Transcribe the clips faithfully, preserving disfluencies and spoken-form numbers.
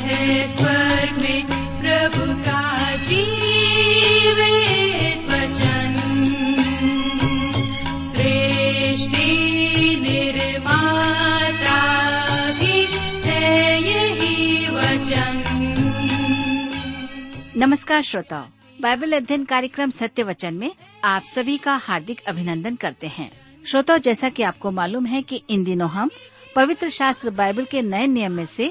है स्वर्ग में प्रभु का जीवित वचन। सृष्टि निर्माता भी है यही वचन। नमस्कार श्रोताओं, बाइबल अध्ययन कार्यक्रम सत्य वचन में आप सभी का हार्दिक अभिनंदन करते हैं। श्रोताओं, जैसा कि आपको मालूम है कि इन दिनों हम पवित्र शास्त्र बाइबल के नए नियम में से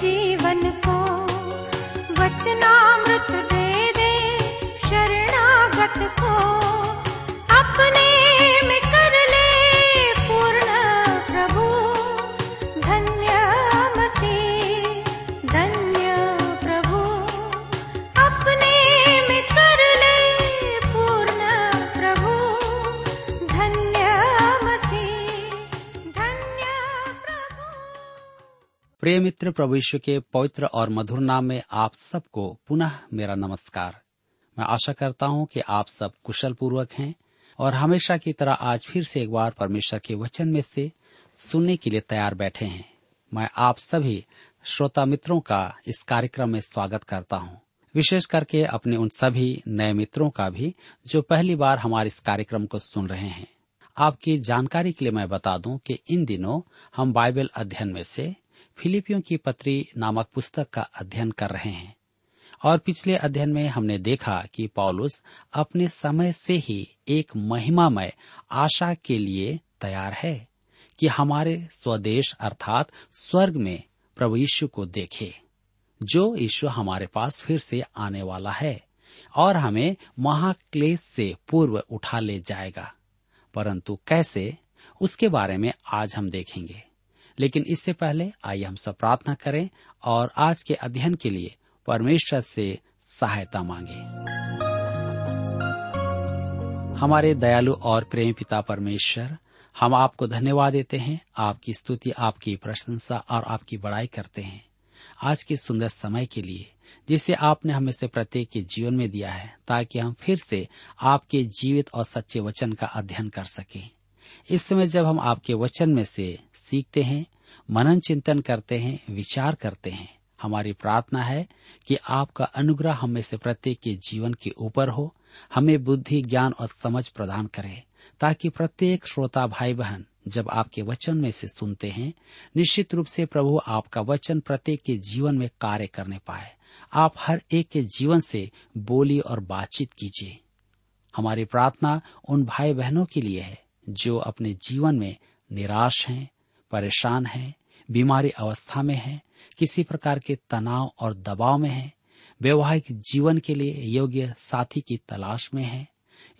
जीवन को वचनामृत दे दे शरणागत को अपने में कर ले पूर्ण प्रभु। धन्य मसीह धन्य प्रभु अपने में कर ले पूर्ण प्रभु। धन्य मसीह धन्य प्रभु। प्रिय मित्र, प्रभु यीशु के पवित्र और मधुर नाम में आप सबको पुनः मेरा नमस्कार। मैं आशा करता हूं कि आप सब कुशल पूर्वक हैं और हमेशा की तरह आज फिर से एक बार परमेश्वर के वचन में से सुनने के लिए तैयार बैठे हैं। मैं आप सभी श्रोता मित्रों का इस कार्यक्रम में स्वागत करता हूं, विशेष करके अपने उन सभी नए मित्रों का भी जो पहली बार हमारे इस कार्यक्रम को सुन रहे हैं। आपकी जानकारी के लिए मैं बता दूं कि इन दिनों हम बाइबल अध्ययन में से फिलिप्पियों की पत्री नामक पुस्तक का अध्ययन कर रहे हैं। और पिछले अध्ययन में हमने देखा कि पौलुस अपने समय से ही एक महिमामय आशा के लिए तैयार है कि हमारे स्वदेश अर्थात स्वर्ग में प्रभु यीशु को देखे, जो यीशु हमारे पास फिर से आने वाला है और हमें महाक्लेश से पूर्व उठा ले जाएगा। परंतु कैसे, उसके बारे में आज हम देखेंगे। लेकिन इससे पहले आइए हम सब प्रार्थना करें और आज के अध्ययन के लिए परमेश्वर से सहायता मांगे। हमारे दयालु और प्रेमी पिता परमेश्वर, हम आपको धन्यवाद देते हैं, आपकी स्तुति, आपकी प्रशंसा और आपकी बड़ाई करते हैं आज के सुंदर समय के लिए, जिसे आपने हमें से प्रत्येक के जीवन में दिया है, ताकि हम फिर से आपके जीवित और सच्चे वचन का अध्ययन कर सकें। इस समय जब हम आपके वचन में से सीखते हैं, मनन चिंतन करते हैं, विचार करते हैं, हमारी प्रार्थना है कि आपका अनुग्रह हम में से प्रत्येक के जीवन के ऊपर हो, हमें बुद्धि, ज्ञान और समझ प्रदान करें, ताकि प्रत्येक श्रोता भाई बहन जब आपके वचन में से सुनते हैं, निश्चित रूप से प्रभु आपका वचन प्रत्येक के जीवन में कार्य करने पाए। आप हर एक के जीवन से बोली और बातचीत कीजिए। हमारी प्रार्थना उन भाई बहनों के लिए है जो अपने जीवन में निराश हैं, परेशान हैं, बीमारी अवस्था में हैं, किसी प्रकार के तनाव और दबाव में हैं, वैवाहिक जीवन के लिए योग्य साथी की तलाश में हैं,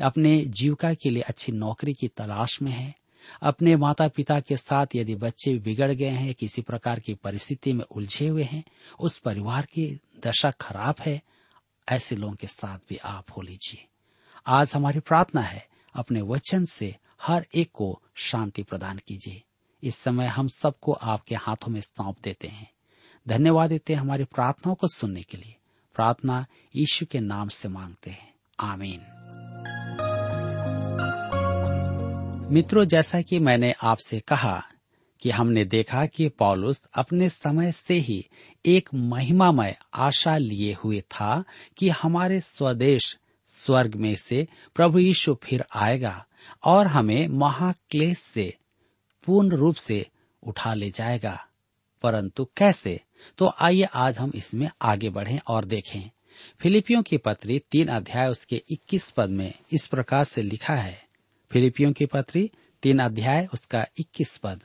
अपने जीविका के लिए अच्छी नौकरी की तलाश में हैं, अपने माता पिता के साथ यदि बच्चे बिगड़ गए हैं, किसी प्रकार की परिस्थिति में उलझे हुए हैं, उस परिवार की दशा खराब है, ऐसे लोगों के साथ भी आप हो लीजिए। आज हमारी प्रार्थना है, अपने वचन से हर एक को शांति प्रदान कीजिए। इस समय हम सबको आपके हाथों में सौंप देते हैं। धन्यवाद देते हैं हमारी प्रार्थनाओं को सुनने के लिए। प्रार्थना यीशु के नाम से मांगते हैं, आमीन। मित्रों, जैसा कि मैंने आपसे कहा कि हमने देखा कि पौलुस अपने समय से ही एक महिमामय आशा लिए हुए था कि हमारे स्वदेश स्वर्ग में से प्रभु यीशु फिर आएगा और हमें महाक्लेश से पूर्ण रूप से उठा ले जाएगा। परंतु कैसे, तो आइए आज हम इसमें आगे बढ़ें और देखें। फिलिप्पियों की पत्री तीन अध्याय उसके इक्कीस पद में इस प्रकार से लिखा है। फिलिप्पियों की पत्री तीन अध्याय उसका इक्कीस पद,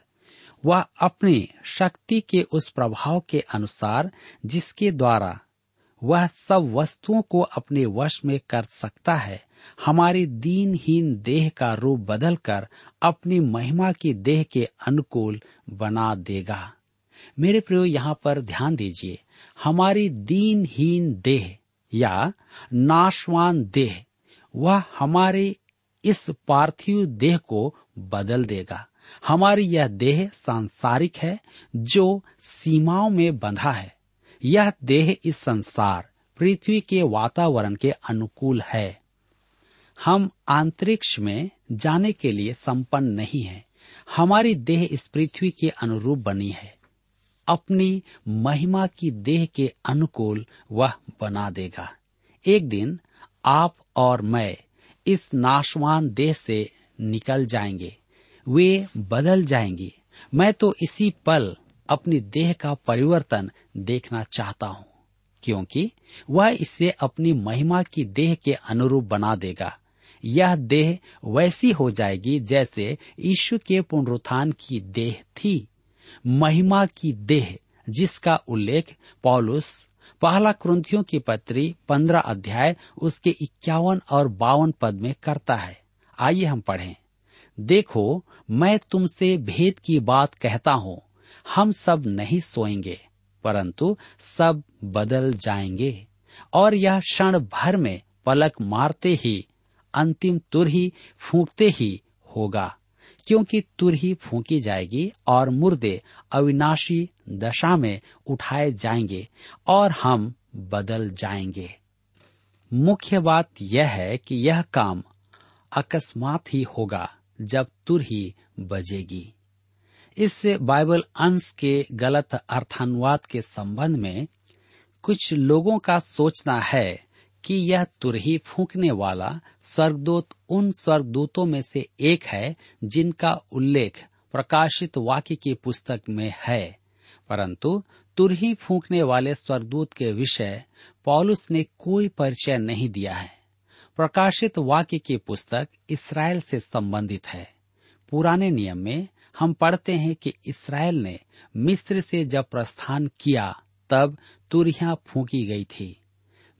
वह अपनी शक्ति के उस प्रभाव के अनुसार जिसके द्वारा वह सब वस्तुओं को अपने वश में कर सकता है, हमारी दीनहीन देह का रूप बदलकर अपनी महिमा की देह के अनुकूल बना देगा। मेरे प्रियो, यहाँ पर ध्यान दीजिए, हमारी दीनहीन देह या नाशवान देह, वह हमारे इस पार्थिव देह को बदल देगा। हमारी यह देह सांसारिक है, जो सीमाओं में बंधा है। यह देह इस संसार पृथ्वी के वातावरण के अनुकूल है। हम अंतरिक्ष में जाने के लिए संपन्न नहीं है। हमारी देह इस पृथ्वी के अनुरूप बनी है। अपनी महिमा की देह के अनुकूल वह बना देगा। एक दिन आप और मैं इस नाशवान देह से निकल जाएंगे, वे बदल जाएंगे। मैं तो इसी पल अपनी देह का परिवर्तन देखना चाहता हूँ, क्योंकि वह इसे अपनी महिमा की देह के अनुरूप बना देगा। यह देह वैसी हो जाएगी जैसे यीशु के पुनरुत्थान की देह थी। महिमा की देह, जिसका उल्लेख पौलुस पहला कुरिन्थियों की पत्री पंद्रह अध्याय उसके इक्यावन और बावन पद में करता है। आइए हम पढ़ें। देखो, मैं तुमसे भेद की बात कहता हूँ, हम सब नहीं सोएंगे, परंतु सब बदल जाएंगे, और यह क्षण भर में पलक मारते ही, अंतिम तुरही फूंकते ही होगा। क्योंकि तुरही फूंकी जाएगी और मुर्दे अविनाशी दशा में उठाए जाएंगे और हम बदल जाएंगे। मुख्य बात यह है कि यह काम अकस्मात ही होगा, जब तुरही बजेगी। इससे बाइबल अंश के गलत अर्थानुवाद के संबंध में कुछ लोगों का सोचना है कि यह तुरही फूंकने वाला स्वर्गदूत उन स्वर्गदूतों में से एक है जिनका उल्लेख प्रकाशित वाक्य की पुस्तक में है। परंतु तुरही फूंकने वाले स्वर्गदूत के विषय पौलुस ने कोई परिचय नहीं दिया है। प्रकाशित वाक्य की पुस्तक इसराइल से संबंधित है। पुराने नियम में हम पढ़ते हैं कि इसराइल ने मिस्र से जब प्रस्थान किया तब तुरहियां फूंकी गई थी।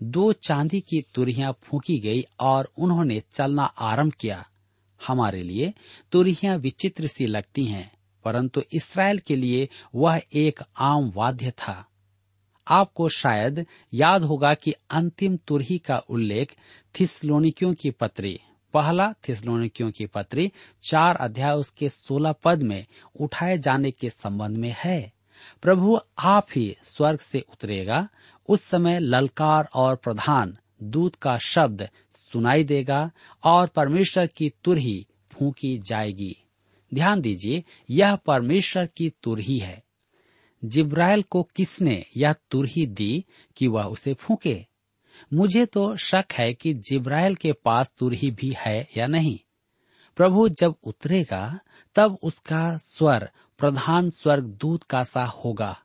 दो चांदी की तुरहियां फूंकी गई और उन्होंने चलना आरंभ किया। हमारे लिए तुरहियां विचित्र सी लगती हैं, परंतु इसराइल के लिए वह एक आम वाद्य था। आपको शायद याद होगा कि अंतिम तुरही का उल्लेख थिस्सलुनीकियों की पत्री पहला थिस्सलुनीकियों की पत्री चार अध्याय उसके सोलह पद में उठाए जाने के संबंध में है। प्रभु आप ही स्वर्ग से उतरेगा, उस समय ललकार और प्रधान दूत का शब्द सुनाई देगा और परमेश्वर की तुरही फूंकी जाएगी। ध्यान दीजिए, यह परमेश्वर की तुरही है। जिब्राइल को किसने यह तुरही दी कि वह उसे फूंके? मुझे तो शक है कि जिब्राइल के पास तुरही भी है या नहीं। प्रभु जब उतरेगा तब उसका स्वर प्रधान स्वर्गदूत का सा होगा,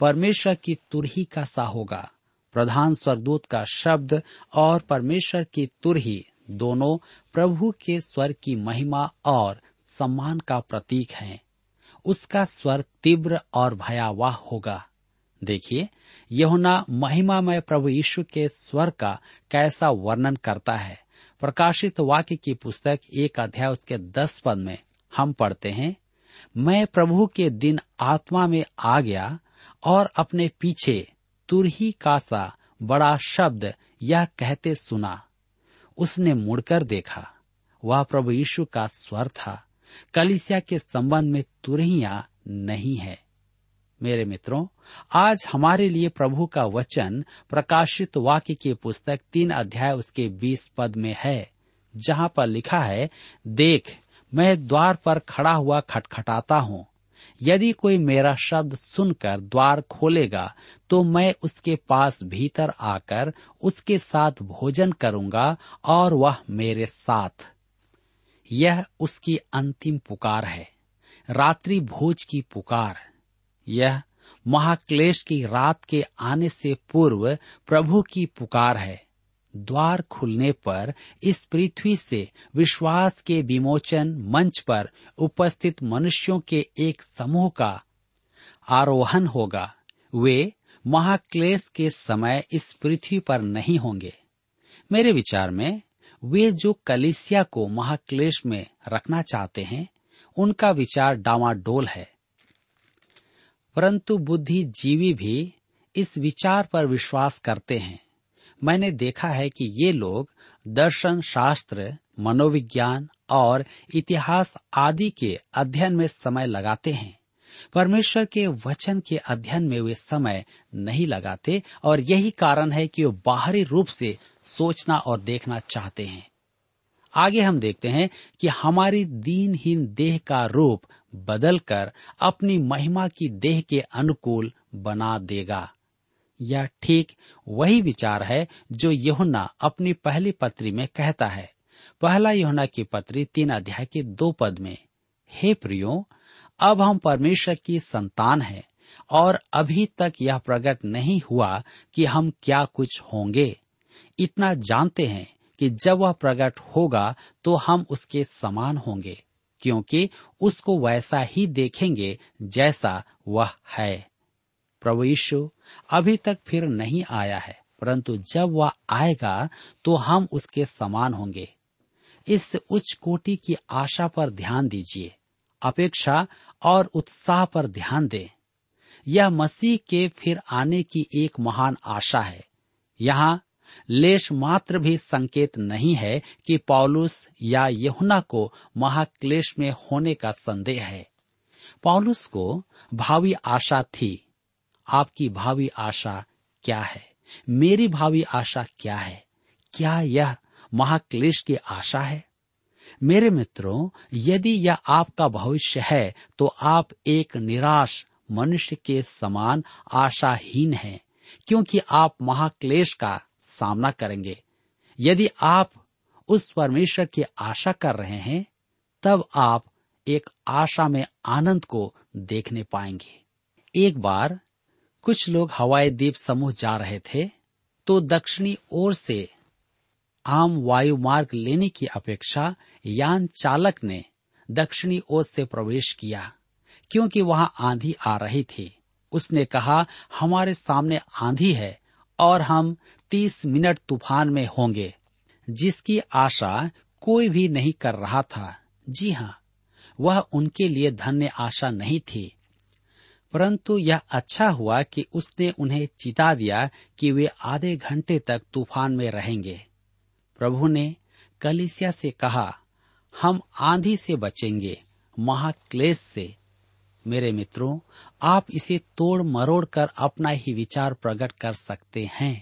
परमेश्वर की तुरही का सा होगा। प्रधान स्वर्गदूत का शब्द और परमेश्वर की तुरही दोनों प्रभु के स्वर की महिमा और सम्मान का प्रतीक हैं। उसका स्वर तीव्र और भयावह होगा। देखिए, यूहन्ना महिमामय प्रभु यीशु के स्वर का कैसा वर्णन करता है। प्रकाशित वाक्य की पुस्तक एक अध्याय उसके दस पद में हम पढ़ते हैं, मैं प्रभु के दिन आत्मा में आ गया और अपने पीछे तुरही का सा बड़ा शब्द यह कहते सुना। उसने मुड़कर देखा, वह प्रभु यीशु का स्वर था। कलीसिया के संबंध में तुरहियां नहीं है। मेरे मित्रों, आज हमारे लिए प्रभु का वचन प्रकाशित वाक्य की पुस्तक तीन अध्याय उसके बीस पद में है, जहां पर लिखा है, देख मैं द्वार पर खड़ा हुआ खटखटाता हूँ। यदि कोई मेरा शब्द सुनकर द्वार खोलेगा तो मैं उसके पास भीतर आकर उसके साथ भोजन करूंगा और वह मेरे साथ। यह उसकी अंतिम पुकार है, रात्रि भोज की पुकार। यह महाक्लेश की रात के आने से पूर्व प्रभु की पुकार है। द्वार खुलने पर इस पृथ्वी से विश्वास के विमोचन मंच पर उपस्थित मनुष्यों के एक समूह का आरोहण होगा। वे महाक्लेश के समय इस पृथ्वी पर नहीं होंगे। मेरे विचार में वे जो कलीसिया को महाक्लेश में रखना चाहते हैं, उनका विचार डामाडोल है। परंतु बुद्धिजीवी भी इस विचार पर विश्वास करते हैं। मैंने देखा है कि ये लोग दर्शन शास्त्र, मनोविज्ञान और इतिहास आदि के अध्ययन में समय लगाते हैं। परमेश्वर के वचन के अध्ययन में वे समय नहीं लगाते और यही कारण है कि वे बाहरी रूप से सोचना और देखना चाहते हैं। आगे हम देखते हैं कि हमारी दीनहीन देह का रूप बदलकर अपनी महिमा की देह के अनुकूल बना देगा। यह ठीक वही विचार है जो यूहन्ना अपनी पहली पत्री में कहता है। पहला यूहन्ना की पत्री तीन अध्याय के दो पद में, हे प्रियो, अब हम परमेश्वर की संतान हैं और अभी तक यह प्रकट नहीं हुआ कि हम क्या कुछ होंगे। इतना जानते हैं कि जब वह प्रकट होगा तो हम उसके समान होंगे, क्योंकि उसको वैसा ही देखेंगे जैसा वह है। प्रभु यीशु अभी तक फिर नहीं आया है, परंतु जब वह आएगा तो हम उसके समान होंगे। इस उच्च कोटि की आशा पर ध्यान दीजिए, अपेक्षा और उत्साह पर ध्यान दें। यह मसीह के फिर आने की एक महान आशा है। यहाँ लेश मात्र भी संकेत नहीं है कि पौलुस या यूहन्ना को महाक्लेश में होने का संदेह है। पौलुस को भावी आशा थी। आपकी भावी आशा क्या है? मेरी भावी आशा क्या है? क्या यह महाक्लेश की आशा है? मेरे मित्रों, यदि यह आपका भविष्य है तो आप एक निराश मनुष्य के समान आशाहीन हैं, क्योंकि आप महाक्लेश का सामना करेंगे। यदि आप उस परमेश्वर की आशा कर रहे हैं, तब आप एक आशा में आनंद को देखने पाएंगे। एक बार कुछ लोग हवाई द्वीप समूह जा रहे थे तो दक्षिणी ओर से आम वायु मार्ग लेने की अपेक्षा यान चालक ने दक्षिणी ओर से प्रवेश किया, क्योंकि वहां आंधी आ रही थी। उसने कहा, हमारे सामने आंधी है और हम तीस मिनट तूफान में होंगे, जिसकी आशा कोई भी नहीं कर रहा था। जी हाँ, वह उनके लिए धन्य आशा नहीं थी, परंतु यह अच्छा हुआ कि उसने उन्हें चिता दिया कि वे आधे घंटे तक तूफान में रहेंगे। प्रभु ने कलीसिया से कहा, हम आंधी से बचेंगे, महाक्लेश से। मेरे मित्रों, आप इसे तोड़ मरोड़ कर अपना ही विचार प्रकट कर सकते हैं,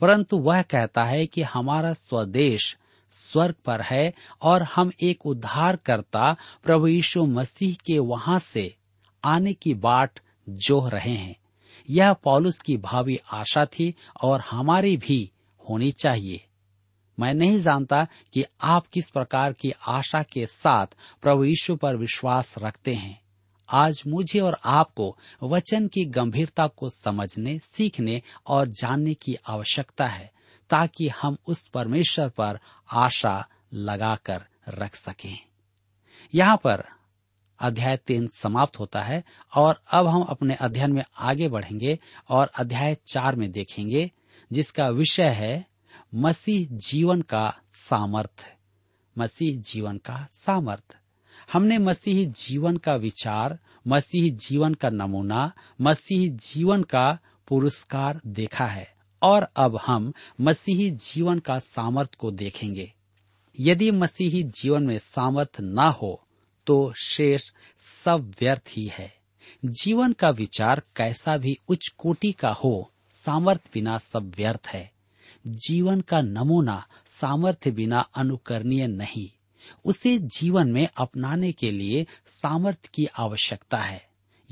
परंतु वह कहता है कि हमारा स्वदेश स्वर्ग पर है और हम एक उद्धारकर्ता प्रभु यीशु मसीह के वहां से आने की बाट जोह रहे हैं। यह पौलुस की भावी आशा थी और हमारी भी होनी चाहिए। मैं नहीं जानता कि आप किस प्रकार की आशा के साथ प्रभु यीशु पर विश्वास रखते हैं। आज मुझे और आपको वचन की गंभीरता को समझने, सीखने और जानने की आवश्यकता है, ताकि हम उस परमेश्वर पर आशा लगाकर रख सकें। यहाँ पर अध्याय तीन समाप्त होता है और अब हम अपने अध्ययन में आगे बढ़ेंगे और अध्याय चार में देखेंगे, जिसका विषय है मसीह जीवन का सामर्थ्य। मसीह जीवन का सामर्थ्य। हमने मसीही जीवन का विचार, मसीही जीवन का नमूना, मसीही जीवन का पुरस्कार देखा है और अब हम मसीही जीवन का सामर्थ्य को देखेंगे। यदि मसीही जीवन में सामर्थ्य ना हो तो शेष सब व्यर्थ ही है। जीवन का विचार कैसा भी उच्च कोटि का हो, सामर्थ्य बिना सब व्यर्थ है। जीवन का नमूना सामर्थ्य बिना अनुकरणीय नहीं। उसे जीवन में अपनाने के लिए सामर्थ्य की आवश्यकता है।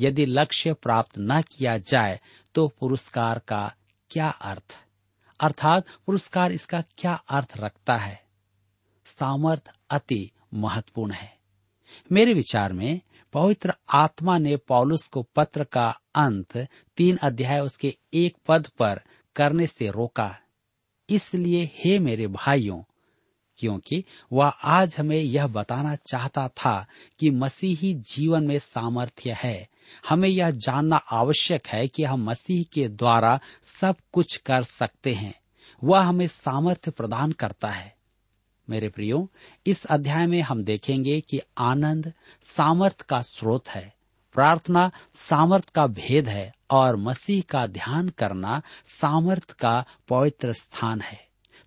यदि लक्ष्य प्राप्त न किया जाए तो पुरस्कार का क्या अर्थ, अर्थात पुरस्कार इसका क्या अर्थ रखता है। सामर्थ्य अति महत्वपूर्ण है। मेरे विचार में पवित्र आत्मा ने पौलुस को पत्र का अंत तीन अध्याय उसके एक पद पर करने से रोका। इसलिए हे मेरे भाइयों, क्योंकि वह आज हमें यह बताना चाहता था कि मसीही जीवन में सामर्थ्य है। हमें यह जानना आवश्यक है कि हम मसीह के द्वारा सब कुछ कर सकते हैं। वह हमें सामर्थ्य प्रदान करता है। मेरे प्रियो, इस अध्याय में हम देखेंगे कि आनंद सामर्थ्य का स्रोत है, प्रार्थना सामर्थ्य का भेद है और मसीह का ध्यान करना सामर्थ्य का पवित्र स्थान है।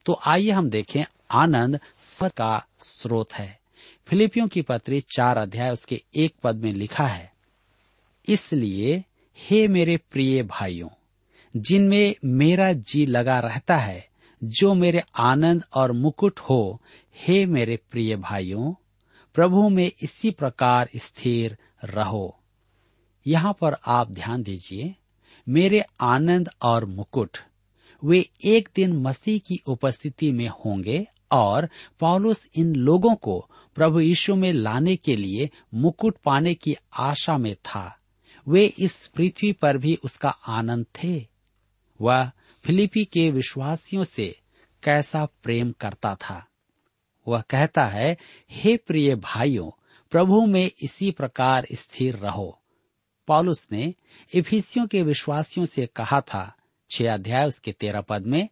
तो आइए हम देखें, आनंद सामर्थ्य का स्रोत है। फिलिप्पियों की पत्री चार अध्याय उसके एक पद में लिखा है, इसलिए हे मेरे प्रिय भाइयों, जिनमें मेरा जी लगा रहता है, जो मेरे आनंद और मुकुट हो, हे मेरे प्रिय भाइयों, प्रभु में इसी प्रकार स्थिर रहो। यहाँ पर आप ध्यान दीजिए, मेरे आनंद और मुकुट, वे एक दिन मसीह की उपस्थिति में होंगे और पौलुस इन लोगों को प्रभु यीशु में लाने के लिए मुकुट पाने की आशा में था। वे इस पृथ्वी पर भी उसका आनंद थे। वह फिलिप्पी के विश्वासियों से कैसा प्रेम करता था। वह कहता है, हे प्रिय भाइयों, प्रभु में इसी प्रकार स्थिर रहो। पौलुस ने इफिसियों के विश्वासियों से कहा था, छह अध्याय उसके तेरह पद में,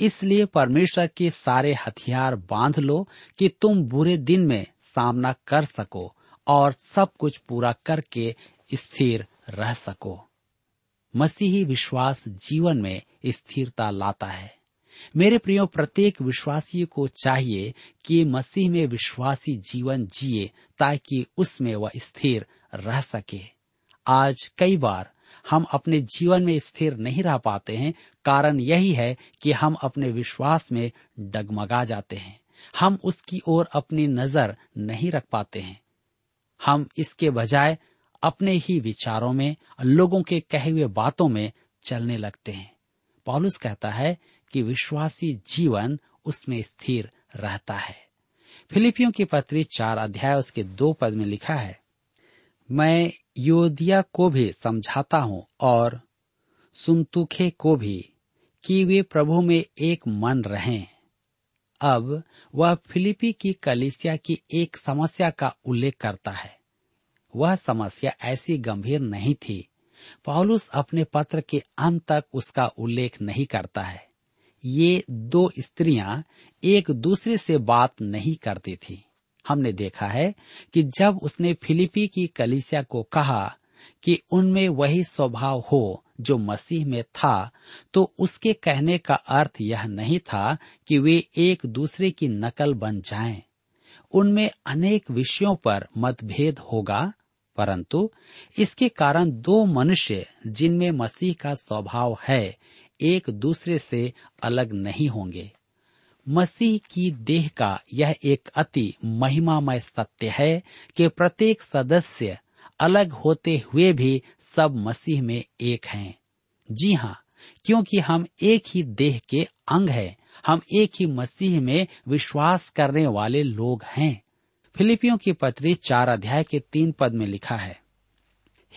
इसलिए परमेश्वर के सारे हथियार बांध लो कि तुम बुरे दिन में सामना कर सको और सब कुछ पूरा करके स्थिर रह सको। मसीही विश्वास जीवन में स्थिरता लाता है। मेरे प्रियो, प्रत्येक विश्वासी को चाहिए कि मसीह में विश्वासी जीवन जिए ताकि उसमें वह स्थिर रह सके। आज कई बार हम अपने जीवन में स्थिर नहीं रह पाते हैं। कारण यही है कि हम अपने विश्वास में डगमगा जाते हैं। हम उसकी ओर अपनी नजर नहीं रख पाते हैं। हम इसके बजाय अपने ही विचारों में, लोगों के कहे हुए बातों में चलने लगते हैं। पौलुस कहता है कि विश्वासी जीवन उसमें स्थिर रहता है। फिलिप्पियों की पत्री चार अध्याय उसके दो पद में लिखा है, मैं योदिया को भी समझाता हूँ और सुन्तुखे को भी कि वे प्रभु में एक मन रहें। अब वह फिलिप्पी की कलीसिया की एक समस्या का उल्लेख करता है। वह समस्या ऐसी गंभीर नहीं थी। पौलुस अपने पत्र के अंत तक उसका उल्लेख नहीं करता है। ये दो स्त्रियां एक दूसरे से बात नहीं करती थीं। हमने देखा है कि जब उसने फिलिप्पी की कलीसिया को कहा कि उनमें वही स्वभाव हो जो मसीह में था, तो उसके कहने का अर्थ यह नहीं था कि वे एक दूसरे की नकल बन जाएं। उनमें अनेक विषयों पर मतभेद होगा, परंतु इसके कारण दो मनुष्य जिनमें मसीह का स्वभाव है एक दूसरे से अलग नहीं होंगे। मसीह की देह का यह एक अति महिमामय सत्य है कि प्रत्येक सदस्य अलग होते हुए भी सब मसीह में एक हैं। जी हाँ, क्योंकि हम एक ही देह के अंग हैं, हम एक ही मसीह में विश्वास करने वाले लोग हैं। फिलिप्पियों की पत्री चार अध्याय के तीन पद में लिखा है,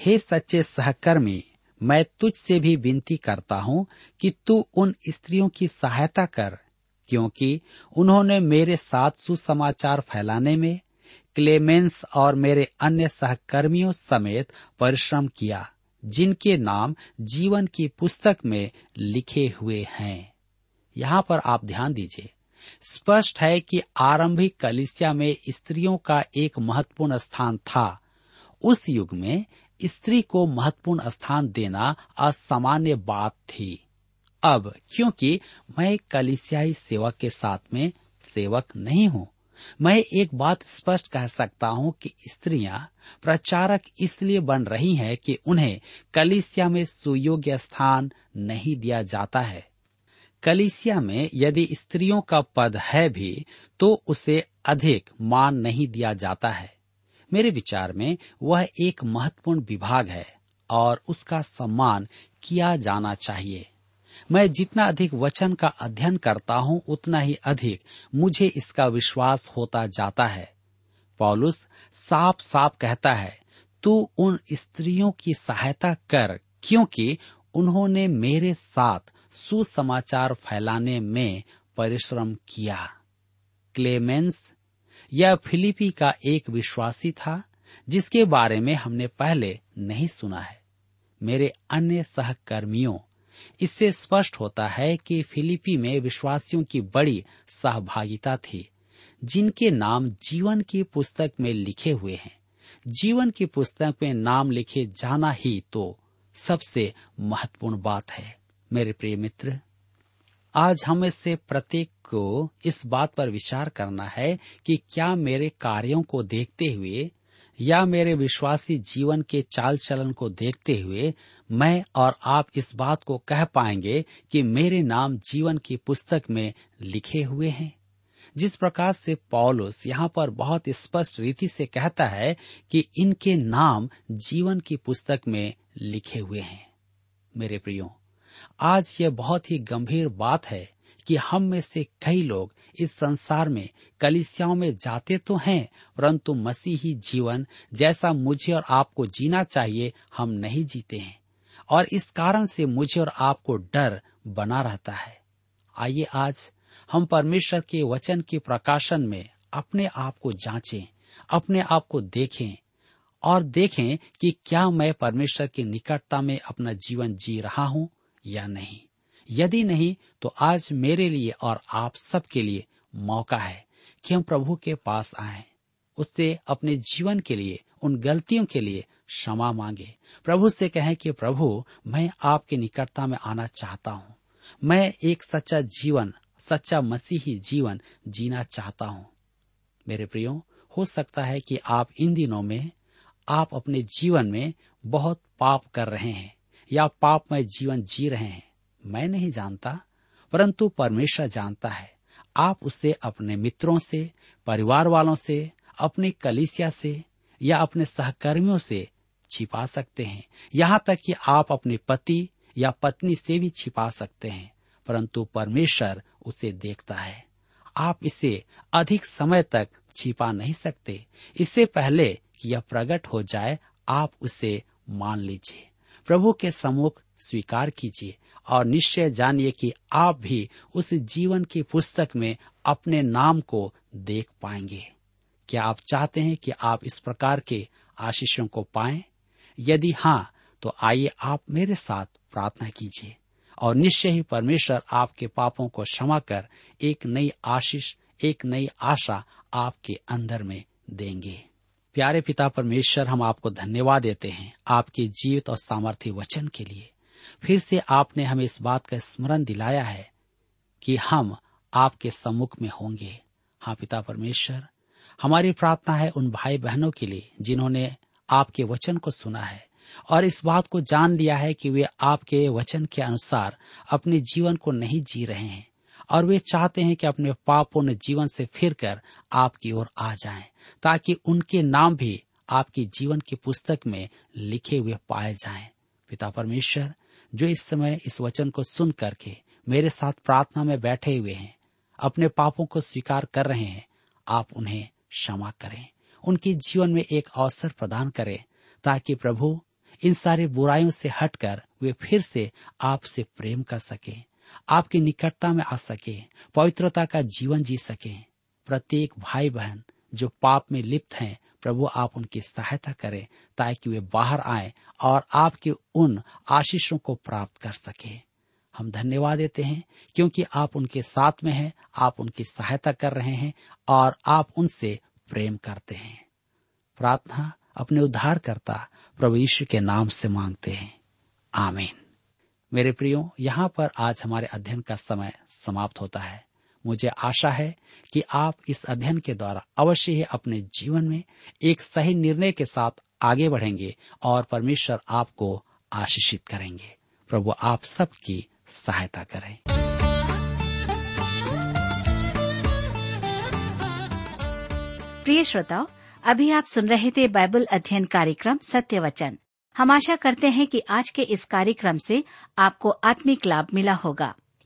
हे सच्चे सहकर्मी, मैं तुझसे भी विनती करता हूँ कि तू उन स्त्रियों की सहायता कर, क्योंकि उन्होंने मेरे साथ सुसमाचार फैलाने में क्लेमेंस और मेरे अन्य सहकर्मियों समेत परिश्रम किया, जिनके नाम जीवन की पुस्तक में लिखे हुए हैं। यहाँ पर आप ध्यान दीजिए, स्पष्ट है कि आरंभिक कलीसिया में स्त्रियों का एक महत्वपूर्ण स्थान था। उस युग में स्त्री को महत्वपूर्ण स्थान देना असामान्य बात थी। अब क्योंकि मैं कलीसियाई सेवक के साथ में सेवक नहीं हूँ, मैं एक बात स्पष्ट कह सकता हूँ कि स्त्रियां प्रचारक इसलिए बन रही हैं कि उन्हें कलीसिया में सुयोग्य स्थान नहीं दिया जाता है। कलीसिया में यदि स्त्रियों का पद है भी, तो उसे अधिक मान नहीं दिया जाता है। मेरे विचार में वह एक महत्वपूर्ण विभाग है और उसका सम्मान किया जाना चाहिए। मैं जितना अधिक वचन का अध्ययन करता हूँ, उतना ही अधिक मुझे इसका विश्वास होता जाता है। पौलुस साफ साफ कहता है, तू उन स्त्रियों की सहायता कर, क्योंकि उन्होंने मेरे साथ सुसमाचार फैलाने में परिश्रम किया। क्लेमेंस या फिलिप्पी का एक विश्वासी था, जिसके बारे में हमने पहले नहीं सुना है। मेरे अन्य सहकर्मियों, इससे स्पष्ट होता है कि फिलिप्पी में विश्वासियों की बड़ी सहभागिता थी, जिनके नाम जीवन की पुस्तक में लिखे हुए हैं। जीवन की पुस्तक में नाम लिखे जाना ही तो सबसे महत्वपूर्ण बात है। मेरे प्रिय मित्र, आज हमें से प्रत्येक को इस बात पर विचार करना है कि क्या मेरे कार्यों को देखते हुए या मेरे विश्वासी जीवन के चाल चलन को देखते हुए मैं और आप इस बात को कह पाएंगे कि मेरे नाम जीवन की पुस्तक में लिखे हुए हैं। जिस प्रकार से पौलुस यहाँ पर बहुत स्पष्ट रीति से कहता है कि इनके नाम जीवन की पुस्तक में लिखे हुए हैं। मेरे प्रियो, आज यह बहुत ही गंभीर बात है कि हम में से कई लोग इस संसार में कलीसियाओं में जाते तो हैं, परंतु मसीही जीवन जैसा मुझे और आपको जीना चाहिए हम नहीं जीते हैं, और इस कारण से मुझे और आपको डर बना रहता है। आइए आज हम परमेश्वर के वचन के प्रकाशन में अपने आप को जांचें, अपने आप को देखें और देखें कि क्या मैं परमेश्वर की निकटता में अपना जीवन जी रहा हूँ या नहीं। यदि नहीं, तो आज मेरे लिए और आप सबके लिए मौका है कि हम प्रभु के पास आएं, उससे अपने जीवन के लिए, उन गलतियों के लिए क्षमा मांगे। प्रभु से कहें कि प्रभु, मैं आपके निकटता में आना चाहता हूँ। मैं एक सच्चा जीवन, सच्चा मसीही जीवन जीना चाहता हूँ। मेरे प्रियो, हो सकता है कि आप इन दिनों में आप अपने जीवन में बहुत पाप कर रहे हैं या पापमय जीवन जी रहे हैं। मैं नहीं जानता, परंतु परमेश्वर जानता है। आप उसे अपने मित्रों से, परिवार वालों से, अपने कलीसिया से या अपने सहकर्मियों से छिपा सकते हैं। यहाँ तक कि आप अपने पति या पत्नी से भी छिपा सकते हैं, परंतु परमेश्वर उसे देखता है। आप इसे अधिक समय तक छिपा नहीं सकते। इससे पहले कि यह प्रकट हो जाए, आप उसे मान लीजिए, प्रभु के सम्मुख स्वीकार कीजिए और निश्चय जानिए कि आप भी उस जीवन की पुस्तक में अपने नाम को देख पाएंगे। क्या आप चाहते हैं कि आप इस प्रकार के आशीषों को पाएं? यदि हाँ, तो आइए आप मेरे साथ प्रार्थना कीजिए और निश्चय ही परमेश्वर आपके पापों को क्षमा कर एक नई आशीष, एक नई आशा आपके अंदर में देंगे। प्यारे पिता परमेश्वर, हम आपको धन्यवाद देते हैं आपके जीवित और सामर्थ्य वचन के लिए। फिर से आपने हमें इस बात का स्मरण दिलाया है कि हम आपके सम्मुख में होंगे। हाँ पिता परमेश्वर, हमारी प्रार्थना है उन भाई बहनों के लिए जिन्होंने आपके वचन को सुना है और इस बात को जान लिया है कि वे आपके वचन के अनुसार अपने जीवन को नहीं जी रहे हैं और वे चाहते हैं कि अपने पापों जीवन से फिरकर आपकी ओर आ जाएं, ताकि उनके नाम भी आपकी जीवन की पुस्तक में लिखे हुए पाए जाएं। पिता परमेश्वर, जो इस समय इस वचन को सुन करके मेरे साथ प्रार्थना में बैठे हुए हैं, अपने पापों को स्वीकार कर रहे हैं, आप उन्हें क्षमा करें, उनके जीवन में एक अवसर प्रदान करें, ताकि प्रभु इन सारी बुराइयों से हटकर वे फिर से आपसे प्रेम कर सके, आपकी निकटता में आ सके, पवित्रता का जीवन जी सके। प्रत्येक भाई बहन जो पाप में लिप्त हैं, प्रभु आप उनकी सहायता करें ताकि वे बाहर आए और आपके उन आशीषों को प्राप्त कर सके। हम धन्यवाद देते हैं क्योंकि आप उनके साथ में हैं, आप उनकी सहायता कर रहे हैं और आप उनसे प्रेम करते हैं। प्रार्थना अपने उद्धारकर्ता प्रभु यीशु के नाम से मांगते हैं, आमीन। मेरे प्रियो, यहाँ पर आज हमारे अध्ययन का समय समाप्त होता है। मुझे आशा है कि आप इस अध्ययन के द्वारा अवश्य ही अपने जीवन में एक सही निर्णय के साथ आगे बढ़ेंगे और परमेश्वर आपको आशीषित करेंगे। प्रभु आप सबकी सहायता करें। प्रिय श्रोताओ, अभी आप सुन रहे थे बाइबल अध्ययन कार्यक्रम सत्य वचन। हम आशा करते हैं कि आज के इस कार्यक्रम से आपको आत्मिक लाभ मिला होगा।